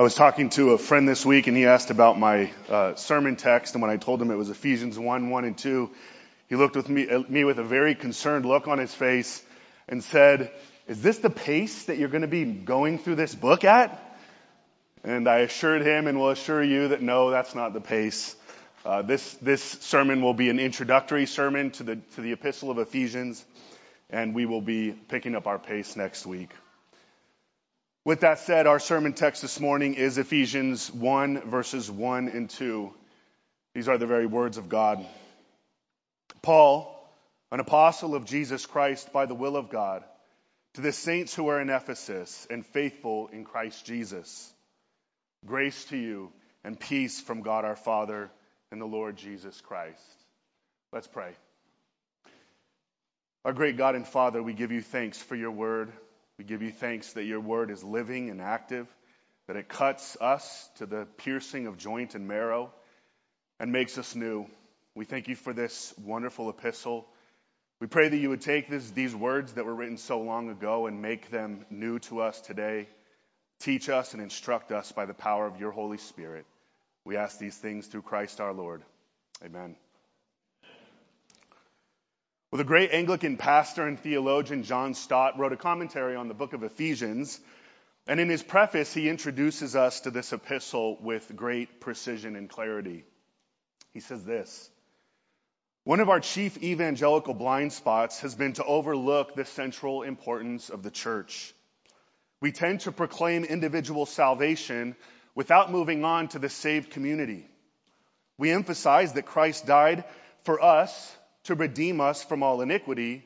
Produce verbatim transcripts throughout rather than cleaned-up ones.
I was talking to a friend this week, and he asked about my uh, sermon text, and when I told him it was Ephesians one, one and two, he looked with me, at me with a very concerned look on his face and said, "Is this the pace that you're going to be going through this book at?" And I assured him, and will assure you, that no, that's not the pace. Uh, this this sermon will be an introductory sermon to the to the Epistle of Ephesians, and we will be picking up our pace next week. With that said, our sermon text this morning is Ephesians one, verses one and two. These are the very words of God. "Paul, an apostle of Jesus Christ by the will of God, to the saints who are in Ephesus and faithful in Christ Jesus, grace to you and peace from God our Father and the Lord Jesus Christ." Let's pray. Our great God and Father, we give you thanks for your word. We give you thanks that your word is living and active, that it cuts us to the piercing of joint and marrow and makes us new. We thank you for this wonderful epistle. We pray that you would take this, these words that were written so long ago and make them new to us today. Teach us and instruct us by the power of your Holy Spirit. We ask these things through Christ our Lord. Amen. Well, the great Anglican pastor and theologian John Stott wrote a commentary on the book of Ephesians, and in his preface, he introduces us to this epistle with great precision and clarity. He says this: "One of our chief evangelical blind spots has been to overlook the central importance of the church. We tend to proclaim individual salvation without moving on to the saved community. We emphasize that Christ died for us to redeem us from all iniquity,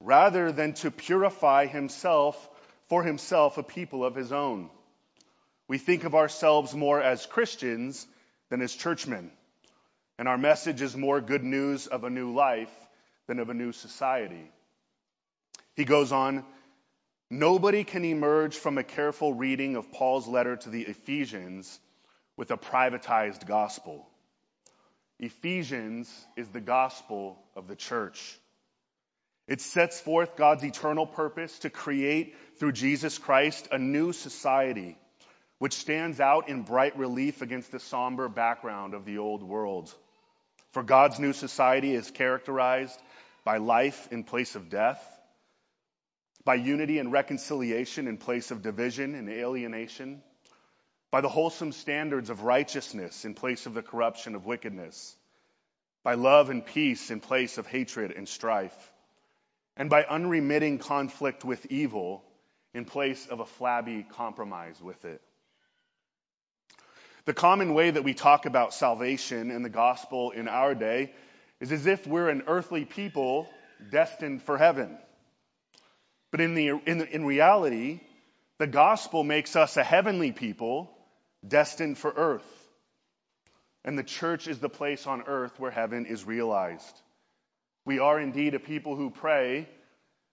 rather than to purify himself for himself a people of his own. We think of ourselves more as Christians than as churchmen, and our message is more good news of a new life than of a new society." He goes on, "Nobody can emerge from a careful reading of Paul's letter to the Ephesians with a privatized gospel. Ephesians is the gospel of the church. It sets forth God's eternal purpose to create, through Jesus Christ, a new society, which stands out in bright relief against the somber background of the old world. For God's new society is characterized by life in place of death, by unity and reconciliation in place of division and alienation, by the wholesome standards of righteousness in place of the corruption of wickedness, by love and peace in place of hatred and strife, and by unremitting conflict with evil in place of a flabby compromise with it." The common way that we talk about salvation and the gospel in our day is as if we're an earthly people destined for heaven. But in the in, the, in reality, the gospel makes us a heavenly people destined for earth, and the church is the place on earth where heaven is realized. We are indeed a people who pray,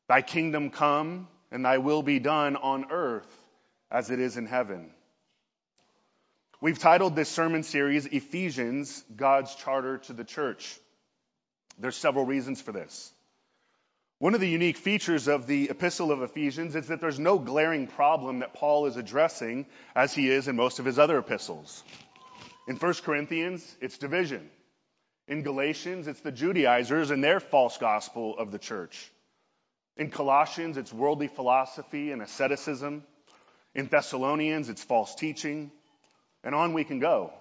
"Thy kingdom come and thy will be done on earth as it is in heaven." We've titled this sermon series, Ephesians, God's Charter to the Church. There's several reasons for this. One of the unique features of the Epistle of Ephesians is that there's no glaring problem that Paul is addressing, as he is in most of his other epistles. In First Corinthians, it's division. In Galatians, it's the Judaizers and their false gospel of the church. In Colossians, it's worldly philosophy and asceticism. In Thessalonians, it's false teaching. And on we can go.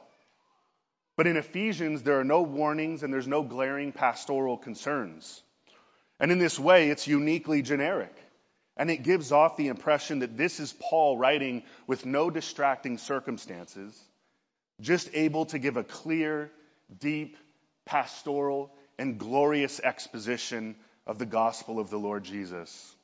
But in Ephesians, there are no warnings and there's no glaring pastoral concerns. And in this way, it's uniquely generic, and it gives off the impression that this is Paul writing with no distracting circumstances, just able to give a clear, deep, pastoral, and glorious exposition of the gospel of the Lord Jesus.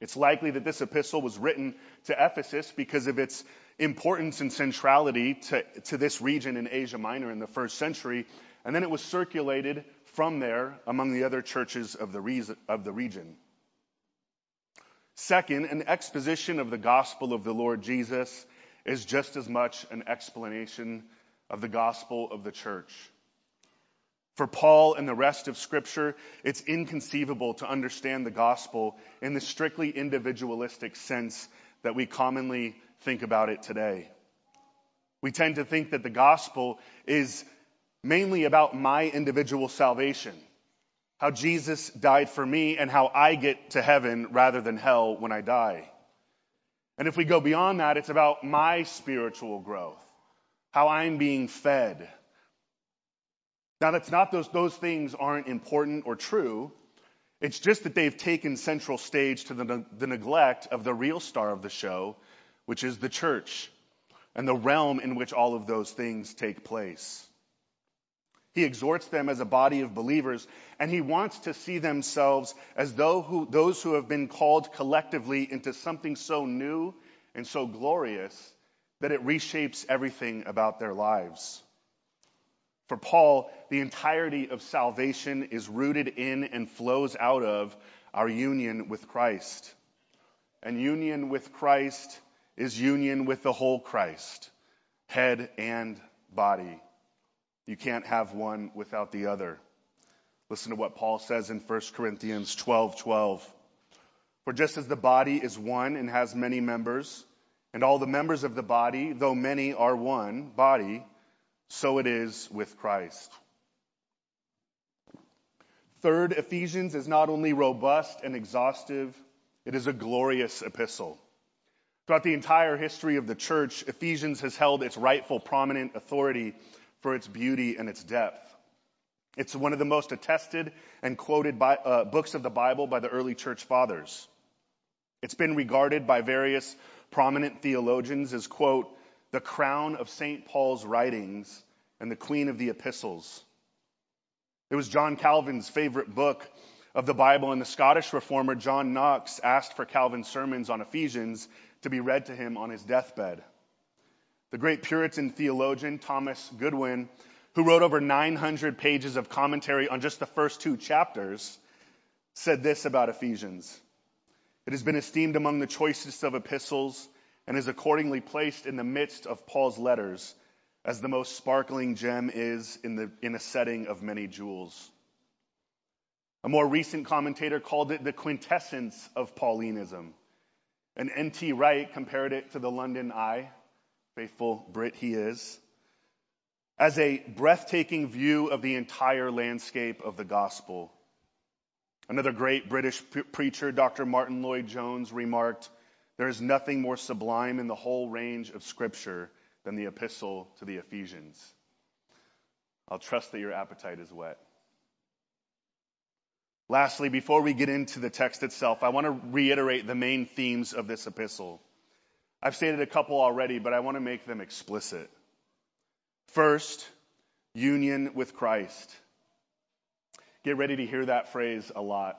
It's likely that this epistle was written to Ephesus because of its importance and centrality to, to this region in Asia Minor in the first century, and then it was circulated from there among the other churches of the region. Second, an exposition of the gospel of the Lord Jesus is just as much an explanation of the gospel of the church. For Paul and the rest of Scripture, it's inconceivable to understand the gospel in the strictly individualistic sense that we commonly think about it today. We tend to think that the gospel is mainly about my individual salvation, how Jesus died for me and how I get to heaven rather than hell when I die. And if we go beyond that, it's about my spiritual growth, how I'm being fed. Now, that's not those, those things aren't important or true. It's just that they've taken central stage to the, the neglect of the real star of the show, which is the church and the realm in which all of those things take place. He exhorts them as a body of believers, and he wants to see themselves as though who, those who have been called collectively into something so new and so glorious that it reshapes everything about their lives. For Paul, the entirety of salvation is rooted in and flows out of our union with Christ. And union with Christ is union with the whole Christ, head and body. You can't have one without the other. Listen to what Paul says in First Corinthians twelve twelve. For just as the body is one and has many members, and all the members of the body, though many, are one body, so it is with Christ. Third, Ephesians is not only robust and exhaustive, it is a glorious epistle. Throughout the entire history of the church, Ephesians has held its rightful prominent authority for its beauty and its depth. It's one of the most attested and quoted by, uh, books of the Bible by the early church fathers. It's been regarded by various prominent theologians as, quote, the crown of Saint Paul's writings and the queen of the epistles. It was John Calvin's favorite book of the Bible, and the Scottish reformer John Knox asked for Calvin's sermons on Ephesians to be read to him on his deathbed. The great Puritan theologian Thomas Goodwin, who wrote over nine hundred pages of commentary on just the first two chapters, said this about Ephesians. It has been esteemed among the choicest of epistles and is accordingly placed in the midst of Paul's letters, as the most sparkling gem is in, the, in a setting of many jewels. A more recent commentator called it the quintessence of Paulinism. And N T Wright compared it to the London Eye. Faithful Brit he is, as a breathtaking view of the entire landscape of the gospel. Another great British p- preacher, Doctor Martin Lloyd-Jones, remarked, there is nothing more sublime in the whole range of Scripture than the epistle to the Ephesians. I'll trust that your appetite is wet. Lastly, before we get into the text itself, I want to reiterate the main themes of this epistle. I've stated a couple already, but I want to make them explicit. First, union with Christ. Get ready to hear that phrase a lot.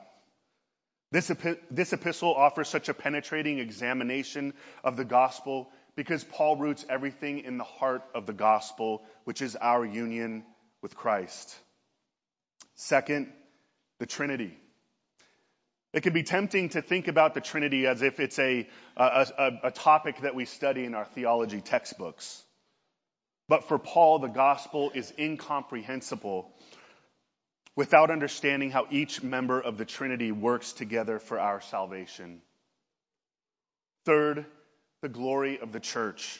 This, epi- this epistle offers such a penetrating examination of the gospel because Paul roots everything in the heart of the gospel, which is our union with Christ. Second, the Trinity. It can be tempting to think about the Trinity as if it's a, a, a, a topic that we study in our theology textbooks. But for Paul, the gospel is incomprehensible without understanding how each member of the Trinity works together for our salvation. Third, the glory of the church.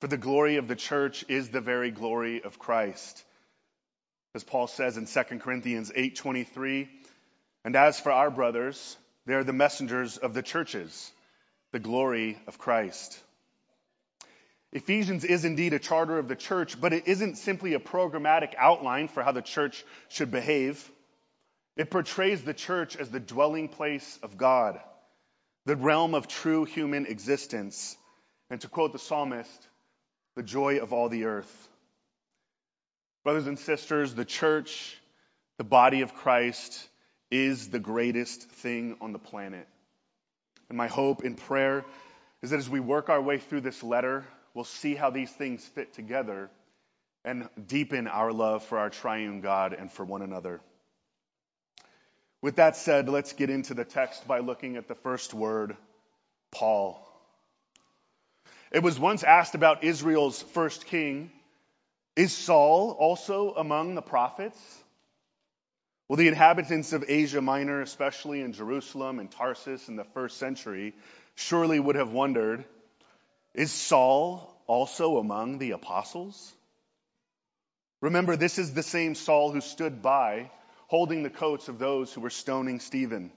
For the glory of the church is the very glory of Christ. As Paul says in Second Corinthians eight twenty-three, and as for our brothers, they are the messengers of the churches, the glory of Christ. Ephesians is indeed a charter of the church, but it isn't simply a programmatic outline for how the church should behave. It portrays the church as the dwelling place of God, the realm of true human existence, and to quote the psalmist, the joy of all the earth. Brothers and sisters, the church, the body of Christ, is the greatest thing on the planet. And my hope and prayer is that as we work our way through this letter, we'll see how these things fit together and deepen our love for our triune God and for one another. With that said, let's get into the text by looking at the first word, Paul. It was once asked about Israel's first king, is Saul also among the prophets? Well, the inhabitants of Asia Minor, especially in Jerusalem and Tarsus in the first century, surely would have wondered, Is Saul also among the apostles? Remember, this is the same Saul who stood by holding the coats of those who were stoning Stephen.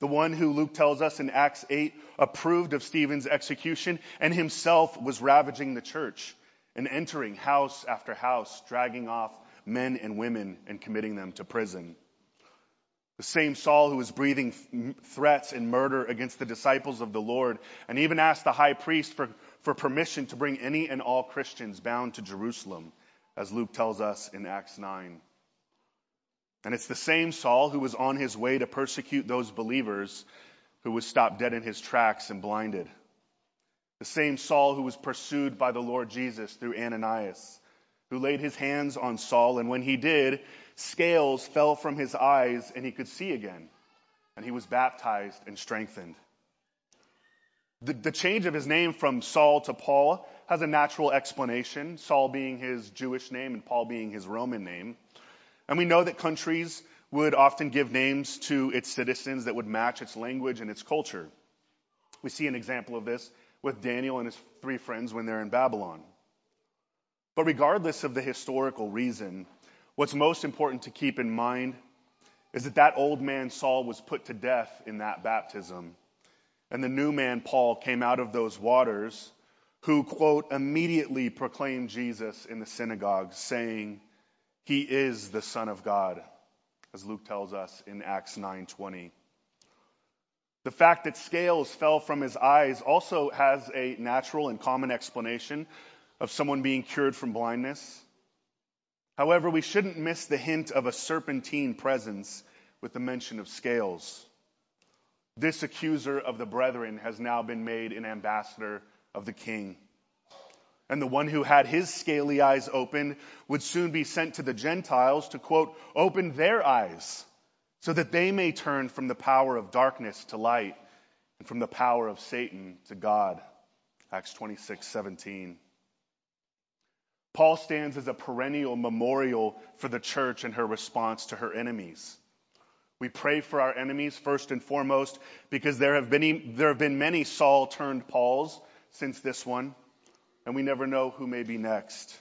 The one who, Luke tells us in Acts eight, approved of Stephen's execution and himself was ravaging the church and entering house after house, dragging off men and women and committing them to prison. The same Saul who was breathing threats and murder against the disciples of the Lord and even asked the high priest for, for permission to bring any and all Christians bound to Jerusalem, as Luke tells us in Acts nine. And it's the same Saul who was on his way to persecute those believers who was stopped dead in his tracks and blinded. The same Saul who was pursued by the Lord Jesus through Ananias, who laid his hands on Saul, and when he did, scales fell from his eyes and he could see again. And he was baptized and strengthened. The, the change of his name from Saul to Paul has a natural explanation, Saul being his Jewish name and Paul being his Roman name. And we know that countries would often give names to its citizens that would match its language and its culture. We see an example of this with Daniel and his three friends when they're in Babylon. But regardless of the historical reason, what's most important to keep in mind is that that old man Saul was put to death in that baptism. And the new man Paul came out of those waters who, quote, immediately proclaimed Jesus in the synagogue, saying, "He is the Son of God," as Luke tells us in Acts nine twenty. The fact that scales fell from his eyes also has a natural and common explanation of someone being cured from blindness. However, we shouldn't miss the hint of a serpentine presence with the mention of scales. This accuser of the brethren has now been made an ambassador of the king. And the one who had his scaly eyes opened would soon be sent to the Gentiles to, quote, open their eyes so that they may turn from the power of darkness to light and from the power of Satan to God. Acts twenty-six seventeen. Paul stands as a perennial memorial for the church and her response to her enemies. We pray for our enemies first and foremost because there have been, there have been many Saul turned Pauls since this one. And we never know who may be next.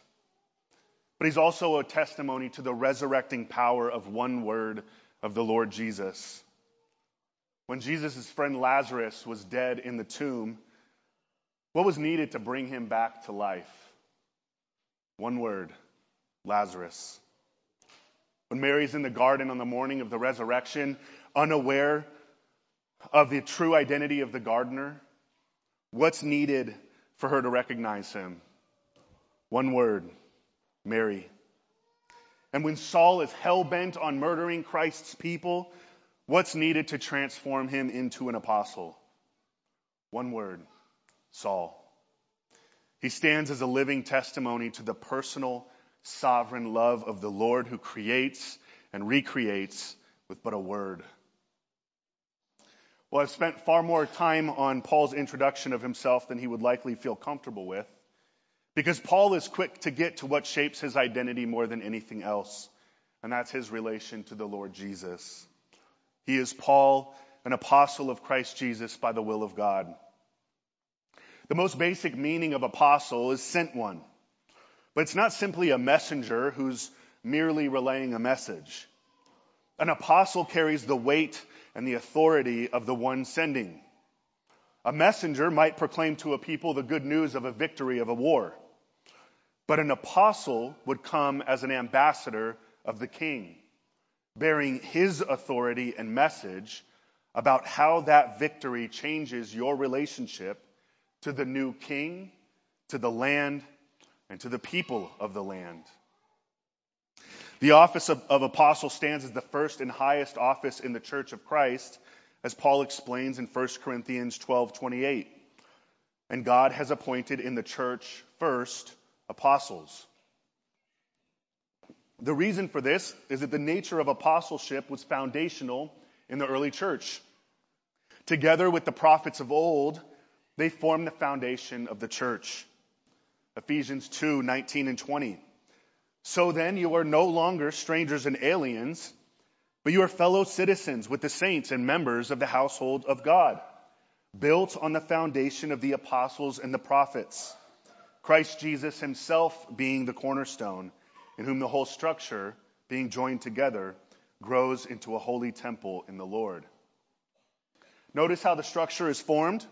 But he's also a testimony to the resurrecting power of one word of the Lord Jesus. When Jesus' friend Lazarus was dead in the tomb, what was needed to bring him back to life? One word, Lazarus. When Mary's in the garden on the morning of the resurrection, unaware of the true identity of the gardener, what's needed for her to recognize him? One word, Mary. And when Saul is hell-bent on murdering Christ's people, what's needed to transform him into an apostle? One word, Saul. He stands as a living testimony to the personal, sovereign love of the Lord who creates and recreates with but a word. Well, I've spent far more time on Paul's introduction of himself than he would likely feel comfortable with, because Paul is quick to get to what shapes his identity more than anything else, and that's his relation to the Lord Jesus. He is Paul, an apostle of Christ Jesus by the will of God. The most basic meaning of apostle is sent one, but it's not simply a messenger who's merely relaying a message. An apostle carries the weight and the authority of the one sending. A messenger might proclaim to a people the good news of a victory of a war, but an apostle would come as an ambassador of the king, bearing his authority and message about how that victory changes your relationship to the new king, to the land, and to the people of the land. The office of, of apostle stands as the first and highest office in the church of Christ, as Paul explains in First Corinthians twelve twenty-eight. And God has appointed in the church first apostles. The reason for this is that the nature of apostleship was foundational in the early church. Together with the prophets of old, they formed the foundation of the church. Ephesians two nineteen and twenty. So then you are no longer strangers and aliens, but you are fellow citizens with the saints and members of the household of God, built on the foundation of the apostles and the prophets, Christ Jesus himself being the cornerstone, in whom the whole structure, being joined together, grows into a holy temple in the Lord. Notice how the structure is formed.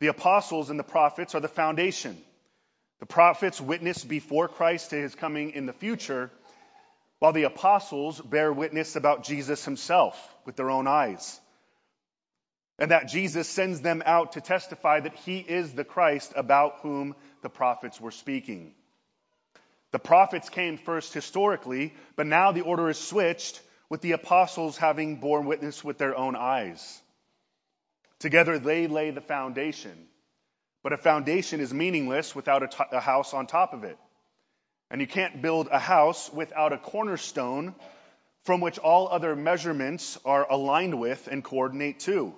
The apostles and the prophets are the foundation. The prophets witness before Christ to his coming in the future, while the apostles bear witness about Jesus himself with their own eyes, and that Jesus sends them out to testify that he is the Christ about whom the prophets were speaking. The prophets came first historically, but now the order is switched, with the apostles having borne witness with their own eyes. Together they lay the foundation, but a foundation is meaningless without a, t- a house on top of it. And you can't build a house without a cornerstone from which all other measurements are aligned with and coordinate to.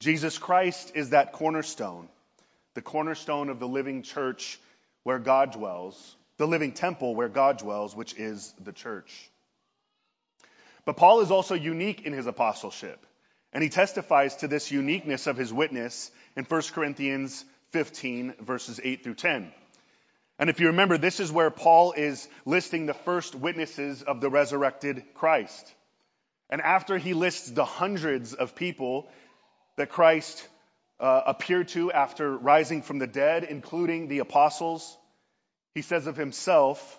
Jesus Christ is that cornerstone, the cornerstone of the living church where God dwells, the living temple where God dwells, which is the church. But Paul is also unique in his apostleship, and he testifies to this uniqueness of his witness in First Corinthians fifteen, verses eight through ten. And if you remember, this is where Paul is listing the first witnesses of the resurrected Christ. And after he lists the hundreds of people that Christ uh, appeared to after rising from the dead, including the apostles, he says of himself,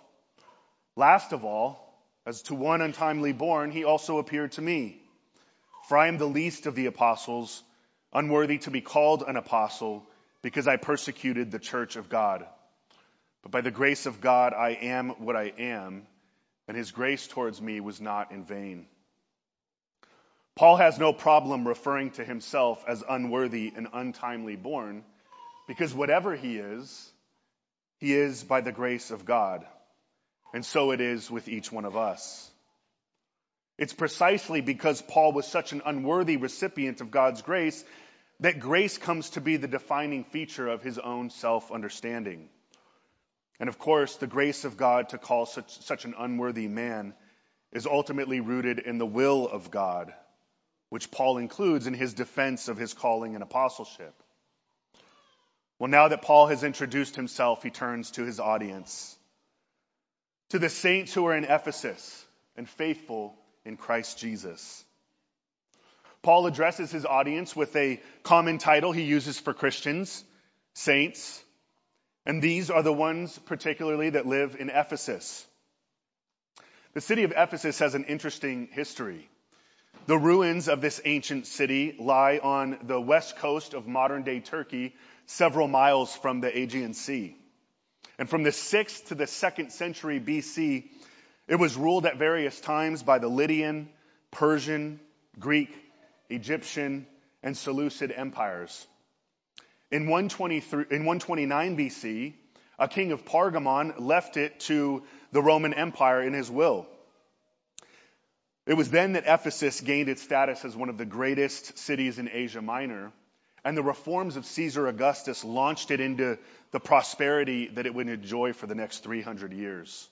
"Last of all, as to one untimely born, he also appeared to me. For I am the least of the apostles, unworthy to be called an apostle, because I persecuted the church of God. But by the grace of God, I am what I am, and his grace towards me was not in vain." Paul has no problem referring to himself as unworthy and untimely born, because whatever he is, he is by the grace of God. And so it is with each one of us. It's precisely because Paul was such an unworthy recipient of God's grace that grace comes to be the defining feature of his own self-understanding. And of course, the grace of God to call such, such an unworthy man is ultimately rooted in the will of God, which Paul includes in his defense of his calling and apostleship. Well, now that Paul has introduced himself, he turns to his audience, to the saints who are in Ephesus and faithful in Christ Jesus. Paul addresses his audience with a common title he uses for Christians, saints. And these are the ones particularly that live in Ephesus. The city of Ephesus has an interesting history. The ruins of this ancient city lie on the west coast of modern-day Turkey, several miles from the Aegean Sea. And from the sixth to the second century B C, it was ruled at various times by the Lydian, Persian, Greek, Egyptian, and Seleucid empires. In one twenty-nine B C, a king of Pergamon left it to the Roman Empire in his will. It was then that Ephesus gained its status as one of the greatest cities in Asia Minor, and the reforms of Caesar Augustus launched it into the prosperity that it would enjoy for the next three hundred years.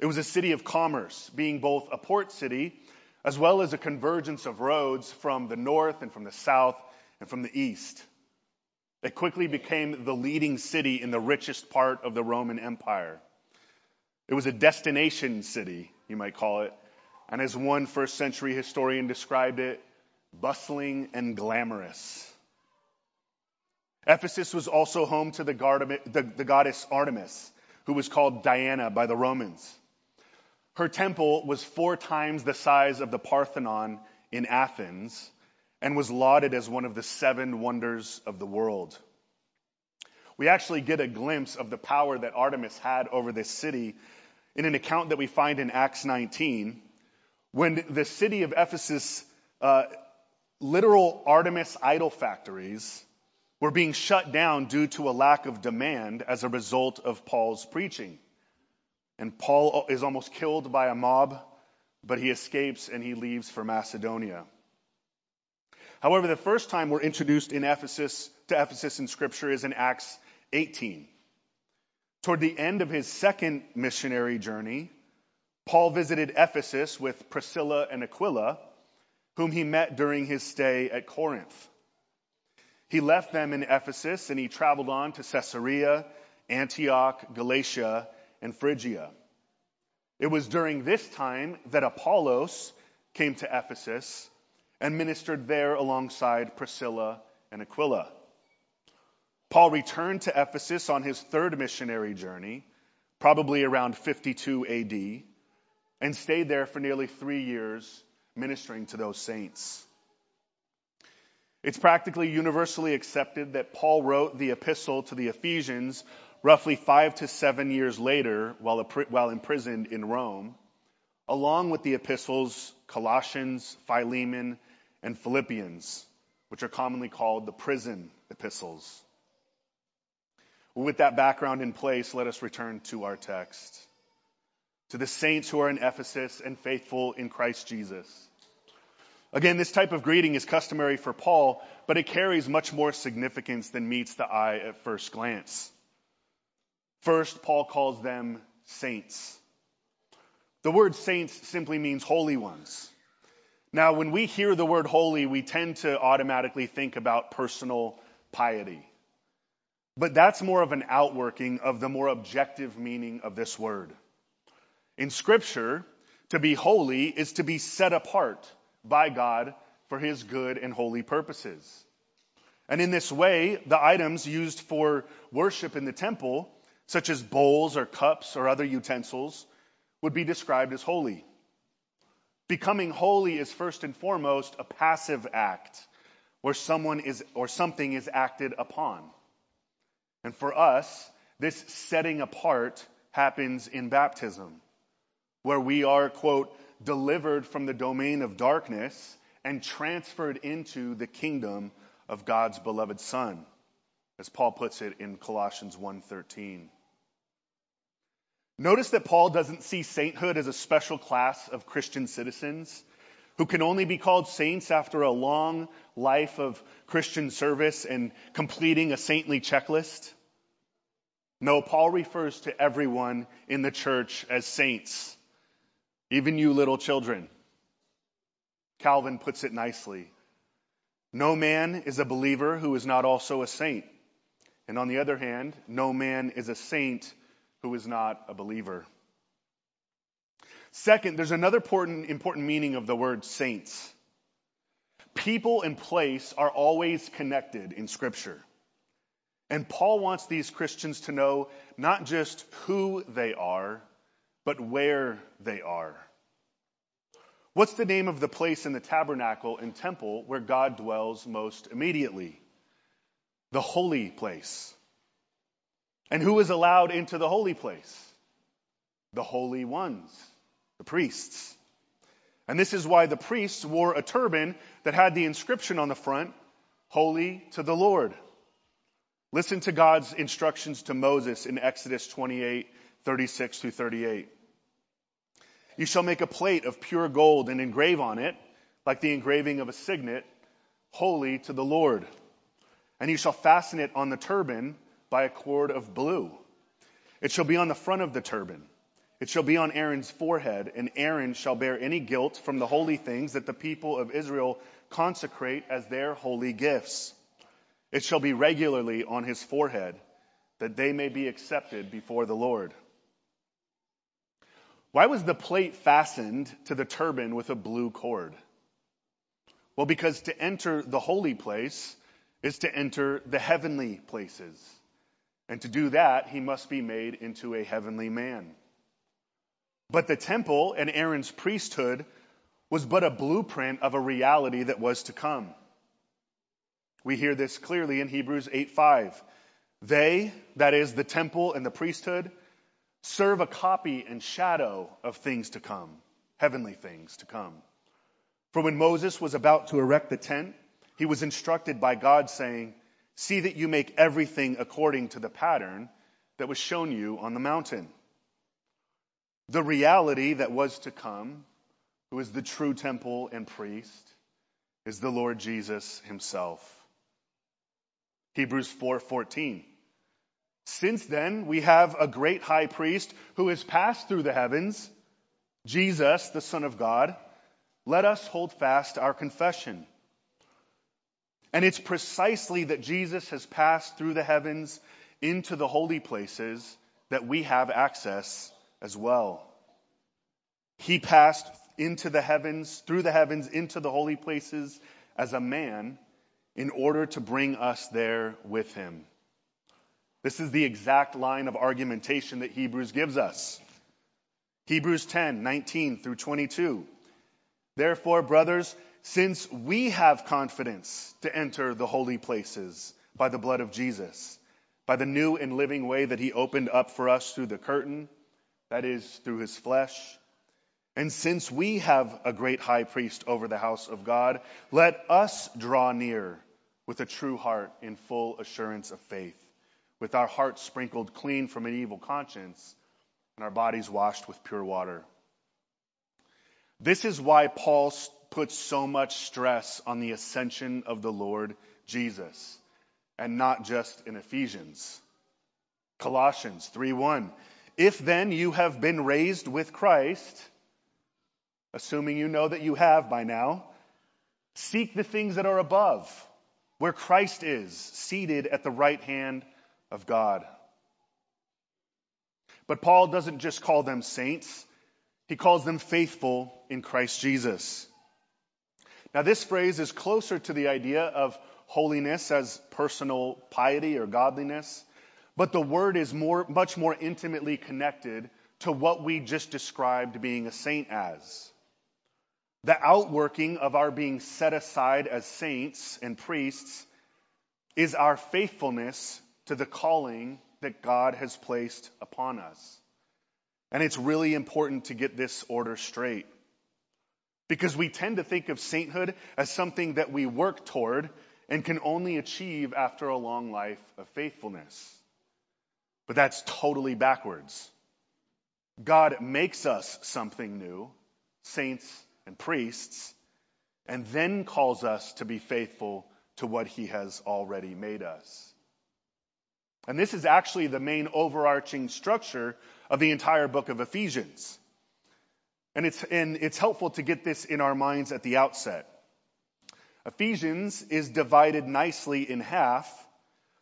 It was a city of commerce, being both a port city as well as a convergence of roads from the north and from the south and from the east. It quickly became the leading city in the richest part of the Roman Empire. It was a destination city, you might call it, and as one first century historian described it, bustling and glamorous. Ephesus was also home to the, guard, the, the goddess Artemis, who was called Diana by the Romans. Her temple was four times the size of the Parthenon in Athens, and was lauded as one of the seven wonders of the world. We actually get a glimpse of the power that Artemis had over this city in an account that we find in Acts nineteen, when the city of Ephesus, uh, literal Artemis idol factories were being shut down due to a lack of demand as a result of Paul's preaching. And Paul is almost killed by a mob, but he escapes and he leaves for Macedonia. However, the first time we're introduced in Ephesus to Ephesus in Scripture is in Acts eighteen. Toward the end of his second missionary journey, Paul visited Ephesus with Priscilla and Aquila, whom he met during his stay at Corinth. He left them in Ephesus and he traveled on to Caesarea, Antioch, Galatia, and Phrygia. It was during this time that Apollos came to Ephesus and ministered there alongside Priscilla and Aquila. Paul returned to Ephesus on his third missionary journey, probably around fifty-two A D, and stayed there for nearly three years ministering to those saints. It's practically universally accepted that Paul wrote the epistle to the Ephesians roughly five to seven years later while, while imprisoned in Rome, along with the epistles Colossians, Philemon, and Philippians, which are commonly called the prison epistles. With that background in place, let us return to our text. To the saints who are in Ephesus and faithful in Christ Jesus. Again, this type of greeting is customary for Paul, but it carries much more significance than meets the eye at first glance. First, Paul calls them saints. The word saints simply means holy ones. Now, when we hear the word holy, we tend to automatically think about personal piety. But that's more of an outworking of the more objective meaning of this word. In Scripture, to be holy is to be set apart by God for his good and holy purposes. And in this way, the items used for worship in the temple, such as bowls or cups or other utensils, would be described as holy. Becoming holy is first and foremost a passive act where someone is or something is acted upon. And for us, this setting apart happens in baptism, where we are, quote, delivered from the domain of darkness and transferred into the kingdom of God's beloved Son, as Paul puts it in Colossians one thirteen. Notice that Paul doesn't see sainthood as a special class of Christian citizens who can only be called saints after a long life of Christian service and completing a saintly checklist. No, Paul refers to everyone in the church as saints. Even you little children. Calvin puts it nicely. No man is a believer who is not also a saint. And on the other hand, no man is a saint who is not a believer. Second, there's another important, important meaning of the word saints. People and place are always connected in Scripture. And Paul wants these Christians to know not just who they are, but where they are. What's the name of the place in the tabernacle and temple where God dwells most immediately? The holy place. And who is allowed into the holy place? The holy ones, the priests. And this is why the priests wore a turban that had the inscription on the front, Holy to the Lord. Listen to God's instructions to Moses in Exodus twenty-eight, thirty-six through thirty-eight. You shall make a plate of pure gold and engrave on it, like the engraving of a signet, holy to the Lord. And you shall fasten it on the turban by a cord of blue. It shall be on the front of the turban. It shall be on Aaron's forehead, and Aaron shall bear any guilt from the holy things that the people of Israel consecrate as their holy gifts. It shall be regularly on his forehead, that they may be accepted before the Lord. Why was the plate fastened to the turban with a blue cord? Well, because to enter the holy place is to enter the heavenly places. And to do that, he must be made into a heavenly man. But the temple and Aaron's priesthood was but a blueprint of a reality that was to come. We hear this clearly in Hebrews eight five. They, that is the temple and the priesthood, serve a copy and shadow of things to come, heavenly things to come. For when Moses was about to erect the tent, he was instructed by God saying, see that you make everything according to the pattern that was shown you on the mountain. The reality that was to come, who is the true temple and priest, is the Lord Jesus himself. Hebrews four fourteen. Since then, we have a great high priest who has passed through the heavens, Jesus, the Son of God. Let us hold fast our confession. And it's precisely that Jesus has passed through the heavens into the holy places that we have access as well. He passed into the heavens, through the heavens, into the holy places as a man in order to bring us there with him. This is the exact line of argumentation that Hebrews gives us. Hebrews ten, nineteen through twenty-two. Therefore, brothers, since we have confidence to enter the holy places by the blood of Jesus, by the new and living way that he opened up for us through the curtain, that is, through his flesh, and since we have a great high priest over the house of God, let us draw near with a true heart in full assurance of faith, with our hearts sprinkled clean from an evil conscience and our bodies washed with pure water. This is why Paul puts so much stress on the ascension of the Lord Jesus, and not just in Ephesians. Colossians three one. If then you have been raised with Christ, assuming you know that you have by now, seek the things that are above, where Christ is, seated at the right hand of God. But Paul doesn't just call them saints. He calls them faithful in Christ Jesus. Now, this phrase is closer to the idea of holiness as personal piety or godliness, but the word is more, much more intimately connected to what we just described being a saint as. The outworking of our being set aside as saints and priests is our faithfulness to the calling that God has placed upon us. And it's really important to get this order straight, because we tend to think of sainthood as something that we work toward and can only achieve after a long life of faithfulness. But that's totally backwards. God makes us something new, saints and priests, and then calls us to be faithful to what he has already made us. And this is actually the main overarching structure of the entire book of Ephesians. And it's, and it's helpful to get this in our minds at the outset. Ephesians is divided nicely in half,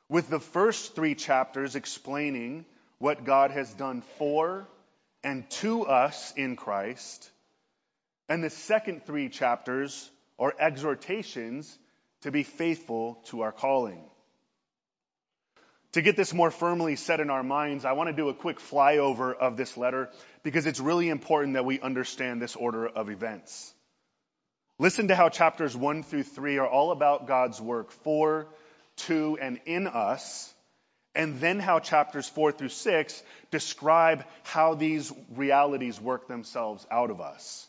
with the first three chapters explaining what God has done for and to us in Christ. And the second three chapters are exhortations to be faithful to our calling. To get this more firmly set in our minds, I want to do a quick flyover of this letter because it's really important that we understand this order of events. Listen to how chapters one through three are all about God's work for, to, and in us, and then how chapters four through six describe how these realities work themselves out of us.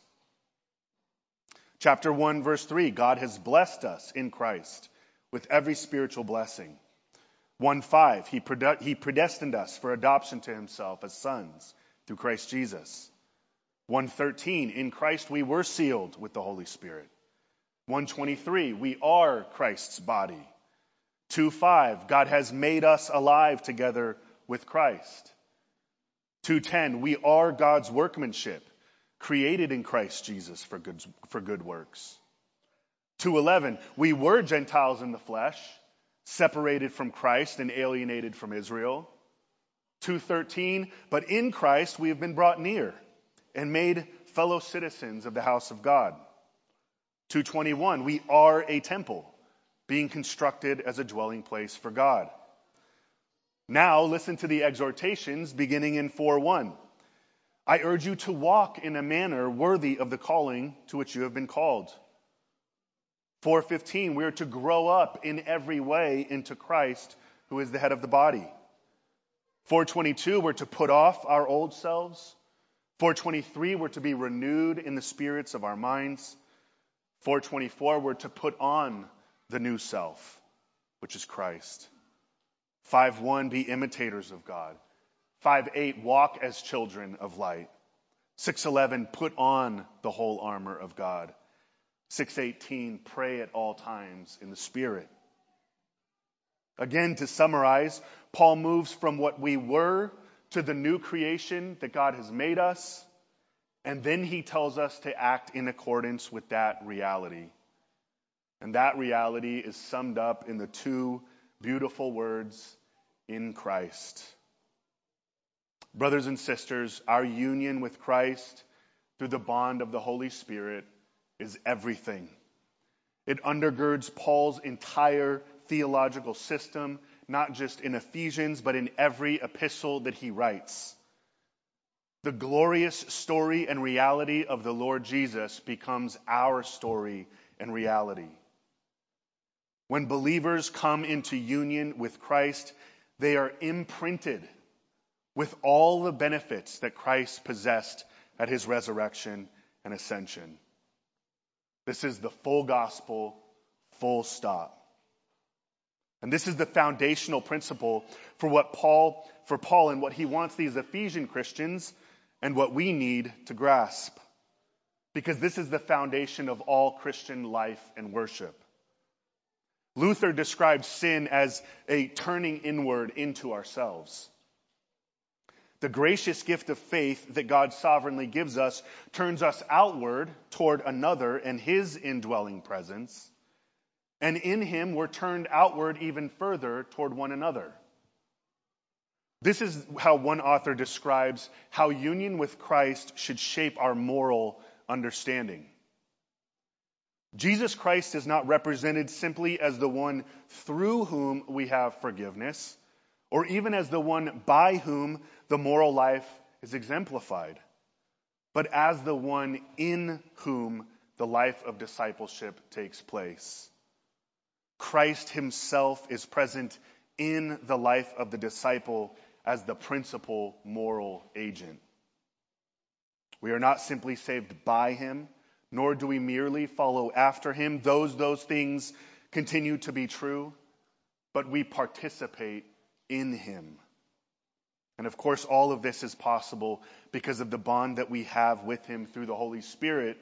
Chapter one, verse three, God has blessed us in Christ with every spiritual blessing. one five, he, pred- he predestined us for adoption to himself as sons through Christ Jesus. one thirteen, in Christ we were sealed with the Holy Spirit. one twenty-three, we are Christ's body. two five, God has made us alive together with Christ. two ten, we are God's workmanship, created in Christ Jesus for good, for good works. two eleven, we were Gentiles in the flesh, separated from Christ and alienated from Israel. two thirteen, but in Christ we have been brought near and made fellow citizens of the house of God. two twenty-one, we are a temple being constructed as a dwelling place for God. Now listen to the exhortations beginning in four one. I urge you to walk in a manner worthy of the calling to which you have been called. four fifteen, we are to grow up in every way into Christ, who is the head of the body. four twenty-two, we're to put off our old selves. four twenty-three, we're to be renewed in the spirits of our minds. four twenty-four, we're to put on the new self, which is Christ. five one, be imitators of God. five eight, walk as children of light. six eleven, put on the whole armor of God. six eighteen, pray at all times in the Spirit. Again, to summarize, Paul moves from what we were to the new creation that God has made us, and then he tells us to act in accordance with that reality. And that reality is summed up in the two beautiful words, in Christ. Brothers and sisters, our union with Christ through the bond of the Holy Spirit is everything. It undergirds Paul's entire theological system, not just in Ephesians, but in every epistle that he writes. The glorious story and reality of the Lord Jesus becomes our story and reality. When believers come into union with Christ, they are imprinted with all the benefits that Christ possessed at his resurrection and ascension. This is the full gospel, full stop. And this is the foundational principle for what Paul, for Paul and what he wants these Ephesian Christians and what we need to grasp. Because this is the foundation of all Christian life and worship. Luther describes sin as a turning inward into ourselves. The gracious gift of faith that God sovereignly gives us turns us outward toward another and his indwelling presence. And in him, we're turned outward even further toward one another. This is how one author describes how union with Christ should shape our moral understanding. Jesus Christ is not represented simply as the one through whom we have forgiveness, or even as the one by whom the moral life is exemplified, but as the one in whom the life of discipleship takes place. Christ himself is present in the life of the disciple as the principal moral agent. We are not simply saved by him, nor do we merely follow after him. Those, those things continue to be true, but we participate in him. And of course, all of this is possible because of the bond that we have with him through the Holy Spirit,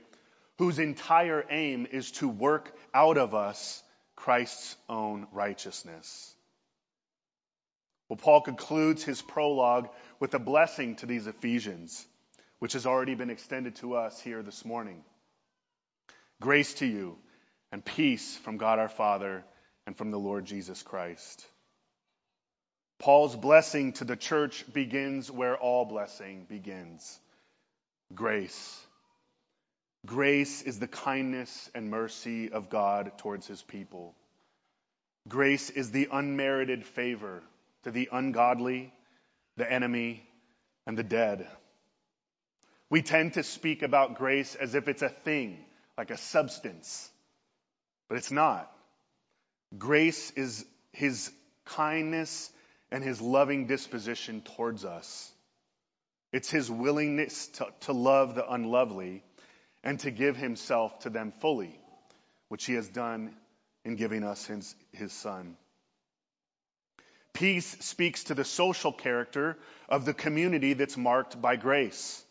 whose entire aim is to work out of us Christ's own righteousness. Well, Paul concludes his prologue with a blessing to these Ephesians, which has already been extended to us here this morning. Grace to you and peace from God our Father and from the Lord Jesus Christ. Paul's blessing to the church begins where all blessing begins. Grace. Grace is the kindness and mercy of God towards his people. Grace is the unmerited favor to the ungodly, the enemy, and the dead. We tend to speak about grace as if it's a thing, like a substance, but it's not. Grace is his kindness and his loving disposition towards us. It's his willingness to, to love the unlovely and to give himself to them fully, which he has done in giving us his, his son. Peace speaks to the social character of the community that's marked by grace.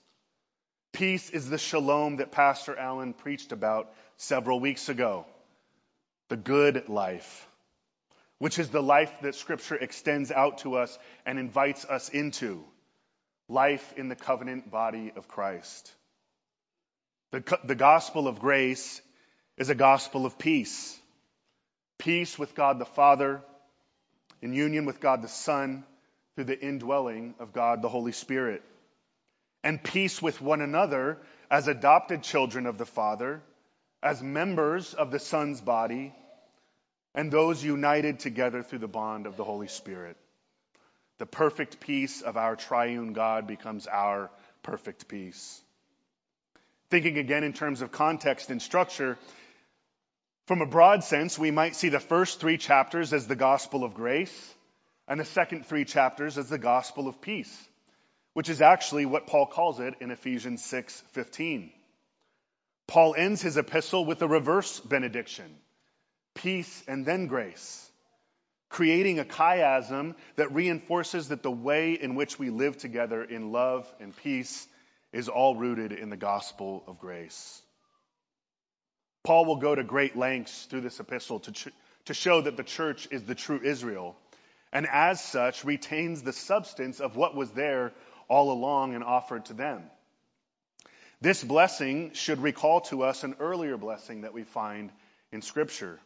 Peace is the shalom that Pastor Allen preached about several weeks ago, the good life, which is the life that Scripture extends out to us and invites us into, life in the covenant body of Christ. The, the gospel of grace is a gospel of peace. Peace with God the Father, in union with God the Son, through the indwelling of God the Holy Spirit. And peace with one another as adopted children of the Father, as members of the Son's body, and those united together through the bond of the Holy Spirit. The perfect peace of our triune God becomes our perfect peace. Thinking again in terms of context and structure, from a broad sense, we might see the first three chapters as the gospel of grace and the second three chapters as the gospel of peace, which is actually what Paul calls it in Ephesians six fifteen. Paul ends his epistle with a reverse benediction, peace and then grace, creating a chiasm that reinforces that the way in which we live together in love and peace is all rooted in the gospel of grace. Paul will go to great lengths through this epistle to, ch- to show that the church is the true Israel, and as such retains the substance of what was there all along and offered to them. This blessing should recall to us an earlier blessing that we find in Scripture.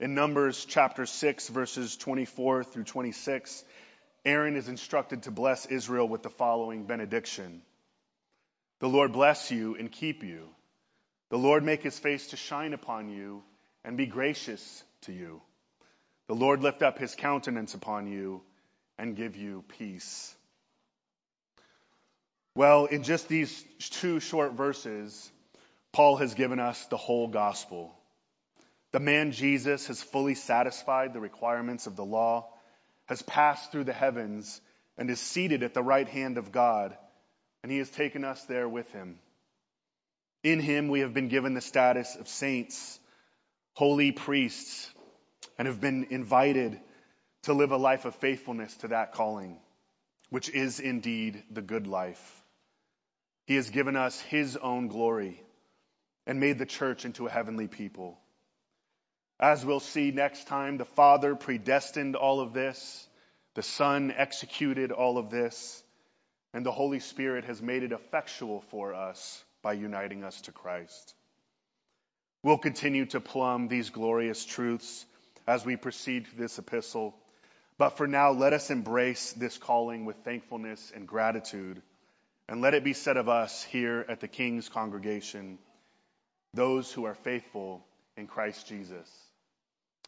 In Numbers chapter six, verses twenty-four through twenty-six, Aaron is instructed to bless Israel with the following benediction. The Lord bless you and keep you. The Lord make his face to shine upon you and be gracious to you. The Lord lift up his countenance upon you and give you peace. Well, in just these two short verses, Paul has given us the whole gospel. The man Jesus has fully satisfied the requirements of the law, has passed through the heavens, and is seated at the right hand of God, and he has taken us there with him. In him we have been given the status of saints, holy priests, and have been invited to live a life of faithfulness to that calling, which is indeed the good life. He has given us his own glory and made the church into a heavenly people. As we'll see next time, the Father predestined all of this, the Son executed all of this, and the Holy Spirit has made it effectual for us by uniting us to Christ. We'll continue to plumb these glorious truths as we proceed through this epistle. But for now, let us embrace this calling with thankfulness and gratitude, and let it be said of us here at the King's congregation, those who are faithful in Christ Jesus.